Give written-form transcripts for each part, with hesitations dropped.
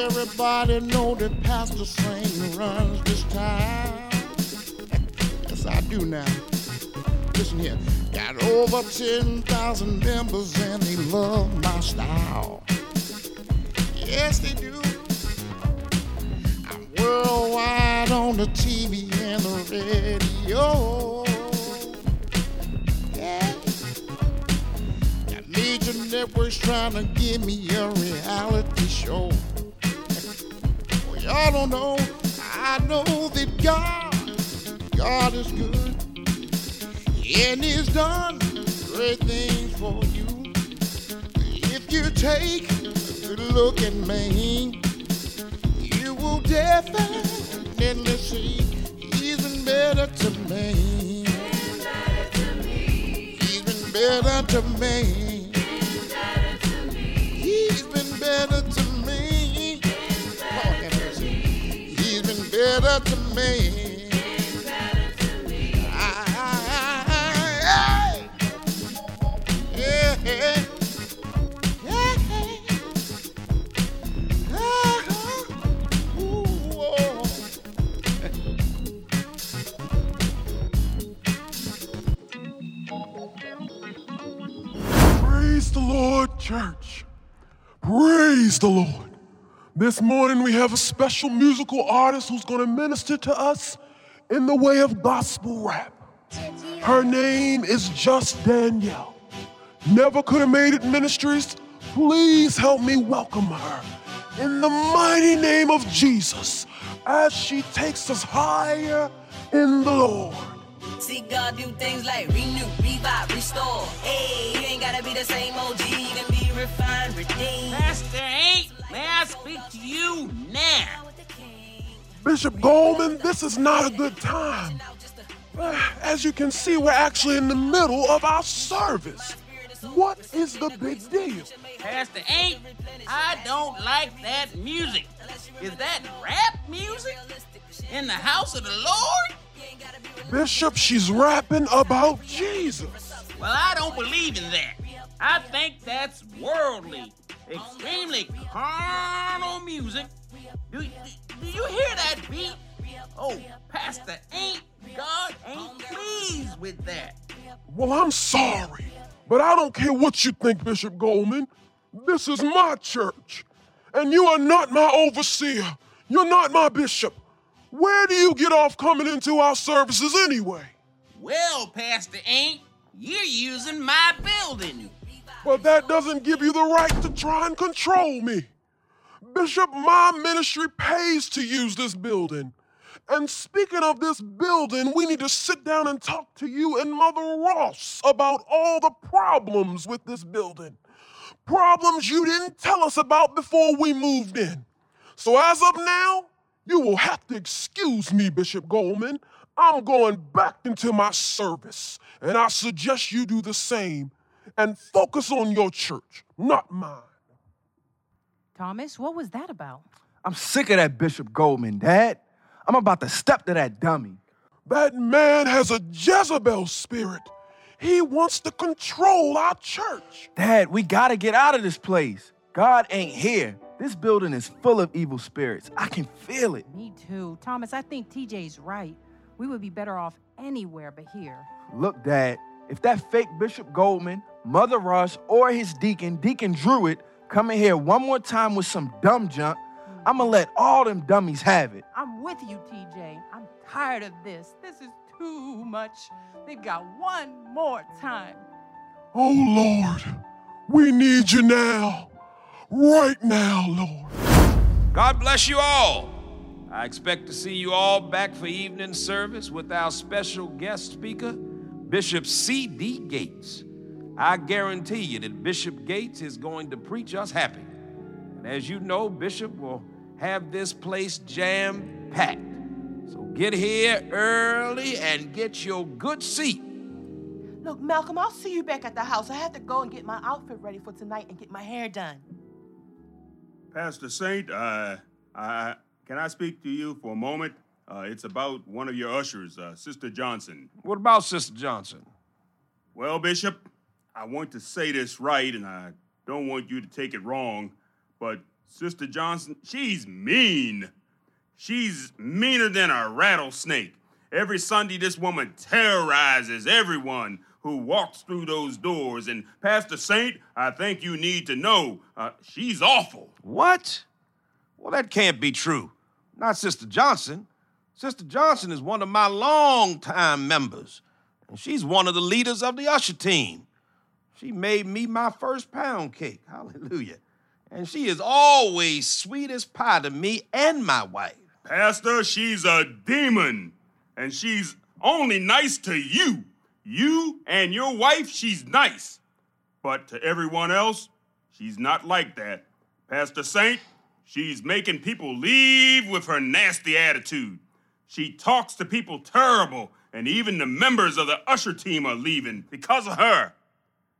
everybody know that Pastor Saint runs this town? Yes, I do now. Listen here. Got over 10,000 members and they love my style. Yes, they do. I'm worldwide on the TV and the radio. Yeah. Got major networks trying to give me a reality show. Well, y'all don't know, I know that God is good. And He's done great things for you. If you take a good look at me, you will definitely see He's been better to me. He's been better to me. He's been better to me. He's been better to me. Praise the Lord, church. Praise the Lord. This morning we have a special musical artist who's going to minister to us in the way of gospel rap. Her name is Just Danielle. Never Could Have Made It Ministries, please help me welcome her in the mighty name of Jesus as she takes us higher in the Lord. See God do things like renew, revive, restore. Hey, you ain't gotta be the same OG, you can be refined, redeemed. Pastor Saint, may I speak to you now? Bishop Goldman, this is not a good time. As you can see, we're actually in the middle of our service. What is the big deal? Pastor Saint, I don't like that music. Is that rap music? In the house of the Lord? Bishop, she's rapping about Jesus. Well, I don't believe in that. I think that's worldly, extremely carnal music. Do you hear that beat? Oh, Pastor Saint, God ain't pleased with that. Well, I'm sorry, but I don't care what you think, Bishop Goldman. This is my church, and you are not my overseer. You're not my bishop. Where do you get off coming into our services anyway? Well, Pastor Saint, you're using my building. But that doesn't give you the right to try and control me. Bishop, my ministry pays to use this building. And speaking of this building, we need to sit down and talk to you and Mother Ross about all the problems with this building. Problems you didn't tell us about before we moved in. So as of now, you will have to excuse me, Bishop Goldman. I'm going back into my service, and I suggest you do the same and focus on your church, not mine. Thomas, what was that about? I'm sick of that Bishop Goldman, Dad. I'm about to step to that dummy. That man has a Jezebel spirit. He wants to control our church. Dad, we gotta get out of this place. God ain't here. This building is full of evil spirits. I can feel it. Me too. Thomas, I think TJ's right. We would be better off anywhere but here. Look, Dad, if that fake Bishop Goldman, Mother Ross, or his deacon, Deacon Druid, come in here one more time with some dumb junk, I'm going to let all them dummies have it. I'm with you, TJ. I'm tired of this. This is too much. They've got one more time. Oh, Lord, we need you now. Right now, Lord. God bless you all. I expect to see you all back for evening service with our special guest speaker, Bishop C.D. Gates. I guarantee you that Bishop Gates is going to preach us happy. And as you know, Bishop will have this place jam-packed. So get here early and get your good seat. Look, Malcolm, I'll see you back at the house. I have to go and get my outfit ready for tonight and get my hair done. Pastor Saint, can I speak to you for a moment? It's about one of your ushers, Sister Johnson. What about Sister Johnson? Well, Bishop, I want to say this right, and I don't want you to take it wrong, but Sister Johnson, she's mean. She's meaner than a rattlesnake. Every Sunday, this woman terrorizes everyone who walks through those doors. And Pastor Saint, I think you need to know, she's awful. What? Well, that can't be true. Not Sister Johnson. Sister Johnson is one of my longtime members, and she's one of the leaders of the usher team. She made me my first pound cake, hallelujah. And she is always sweet as pie to me and my wife. Pastor, she's a demon, and she's only nice to you. You and your wife, she's nice. But to everyone else, she's not like that. Pastor Saint, she's making people leave with her nasty attitude. She talks to people terrible, and even the members of the usher team are leaving because of her.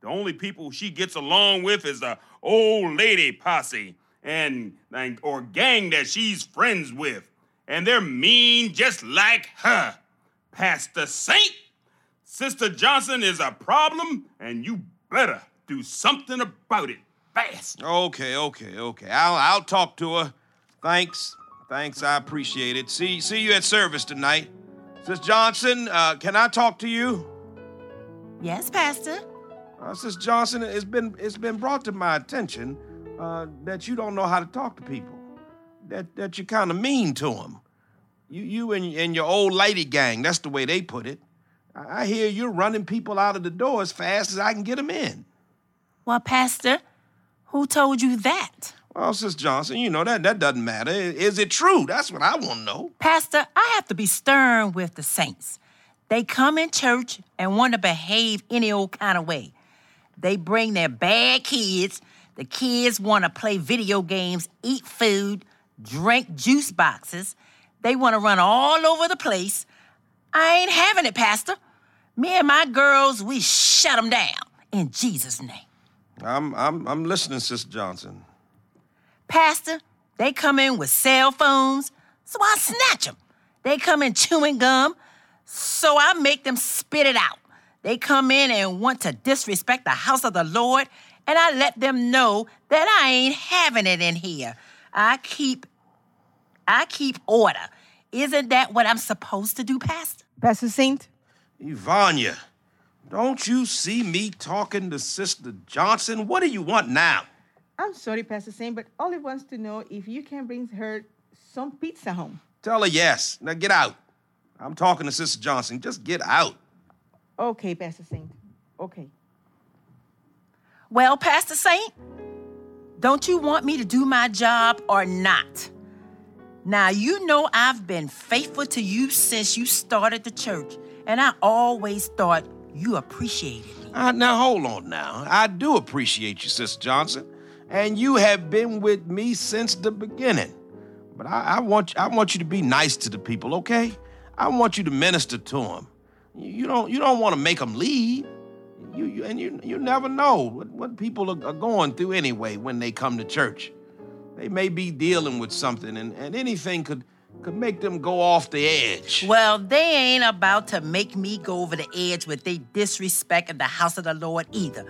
The only people she gets along with is the old lady posse or gang that she's friends with, and they're mean just like her. Pastor Saint, Sister Johnson is a problem, and you better do something about it fast. Okay. I'll talk to her. Thanks, I appreciate it. See you at service tonight. Sis Johnson, can I talk to you? Yes, Pastor. Sis Johnson, it's been brought to my attention that you don't know how to talk to people. That you're kind of mean to them. You and your old lady gang, that's the way they put it. I hear you're running people out of the door as fast as I can get them in. Well, Pastor, who told you that? Well, Sis Johnson, you know, that doesn't matter. Is it true? That's what I want to know. Pastor, I have to be stern with the saints. They come in church and want to behave any old kind of way. They bring their bad kids. The kids want to play video games, eat food, drink juice boxes. They want to run all over the place. I ain't having it, Pastor. Me and my girls, we shut them down in Jesus' name. I'm listening, Sis Johnson. Pastor, they come in with cell phones, so I snatch them. They come in chewing gum, so I make them spit it out. They come in and want to disrespect the house of the Lord, and I let them know that I ain't having it in here. I keep order. Isn't that what I'm supposed to do, Pastor? Pastor Saint? Ivanya, don't you see me talking to Sister Johnson? What do you want now? I'm sorry, Pastor Saint, but Ollie wants to know if you can bring her some pizza home. Tell her yes. Now get out. I'm talking to Sister Johnson. Just get out. Okay, Pastor Saint. Okay. Well, Pastor Saint, don't you want me to do my job or not? Now, you know I've been faithful to you since you started the church, and I always thought you appreciated me. Now, hold on now. I do appreciate you, Sister Johnson. And you have been with me since the beginning. But I want you to be nice to the people, okay? I want you to minister to them. You don't want to make them leave. You never know what people are going through anyway when they come to church. They may be dealing with something, and anything could make them go off the edge. Well, they ain't about to make me go over the edge with their disrespect in the house of the Lord either.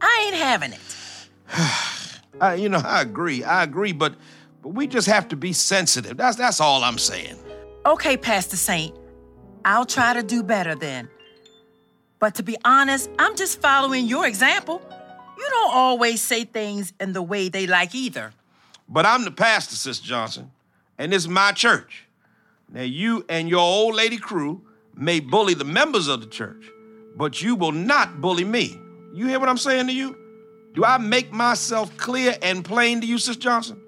I ain't having it. I agree, but we just have to be sensitive. That's all I'm saying. Okay, Pastor Saint, I'll try to do better then. But to be honest, I'm just following your example. You don't always say things in the way they like either. But I'm the pastor, Sis Johnson, and this is my church. Now, you and your old lady crew may bully the members of the church, but you will not bully me. You hear what I'm saying to you? Do I make myself clear and plain to you, Sis Johnson?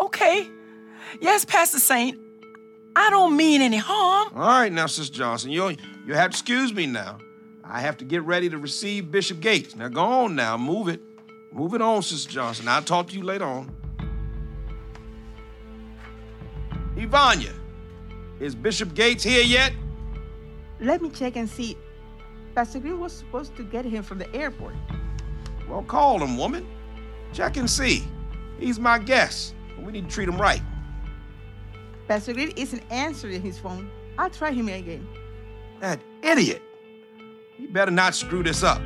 Okay. Yes, Pastor Saint. I don't mean any harm. All right now, Sis Johnson. You'll have to excuse me now. I have to get ready to receive Bishop Gates. Now go on now. Move it. Move it on, Sis Johnson. I'll talk to you later on. Ivanya, is Bishop Gates here yet? Let me check and see. Pastor Green was supposed to get him from the airport. Well, call him, woman. Check and see. He's my guest, and we need to treat him right. Pastor Green isn't answering his phone. I'll try him again. That idiot. He better not screw this up.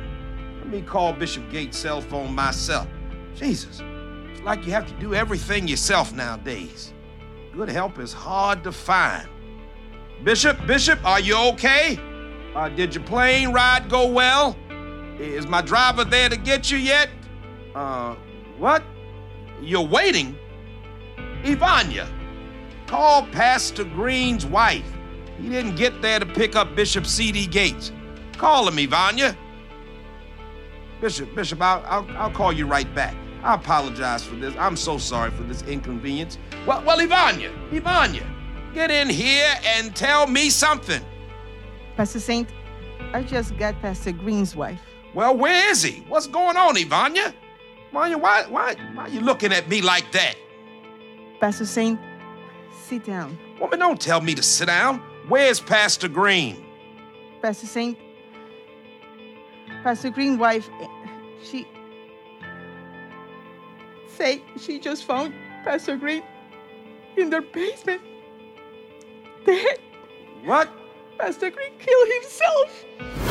Let me call Bishop Gates' cell phone myself. Jesus, It's like you have to do everything yourself nowadays. Good help is hard to find. Bishop, are you okay? Did your plane ride go well? Is my driver there to get you yet? What? You're waiting? Ivanya, call Pastor Green's wife. He didn't get there to pick up Bishop C.D. Gates. Call him, Ivanya. Bishop, I'll call you right back. I apologize for this. I'm so sorry for this inconvenience. Well, Ivanya, get in here and tell me something. Pastor Saint, I just got Pastor Green's wife. Well, where is he? What's going on, Ivanya? Ivanya, why are you looking at me like that? Pastor Saint, sit down. Woman, don't tell me to sit down. Where's Pastor Green? Pastor Saint, Pastor Green's wife, she just found Pastor Green in their basement. Dead. What? Pastor Green killed himself.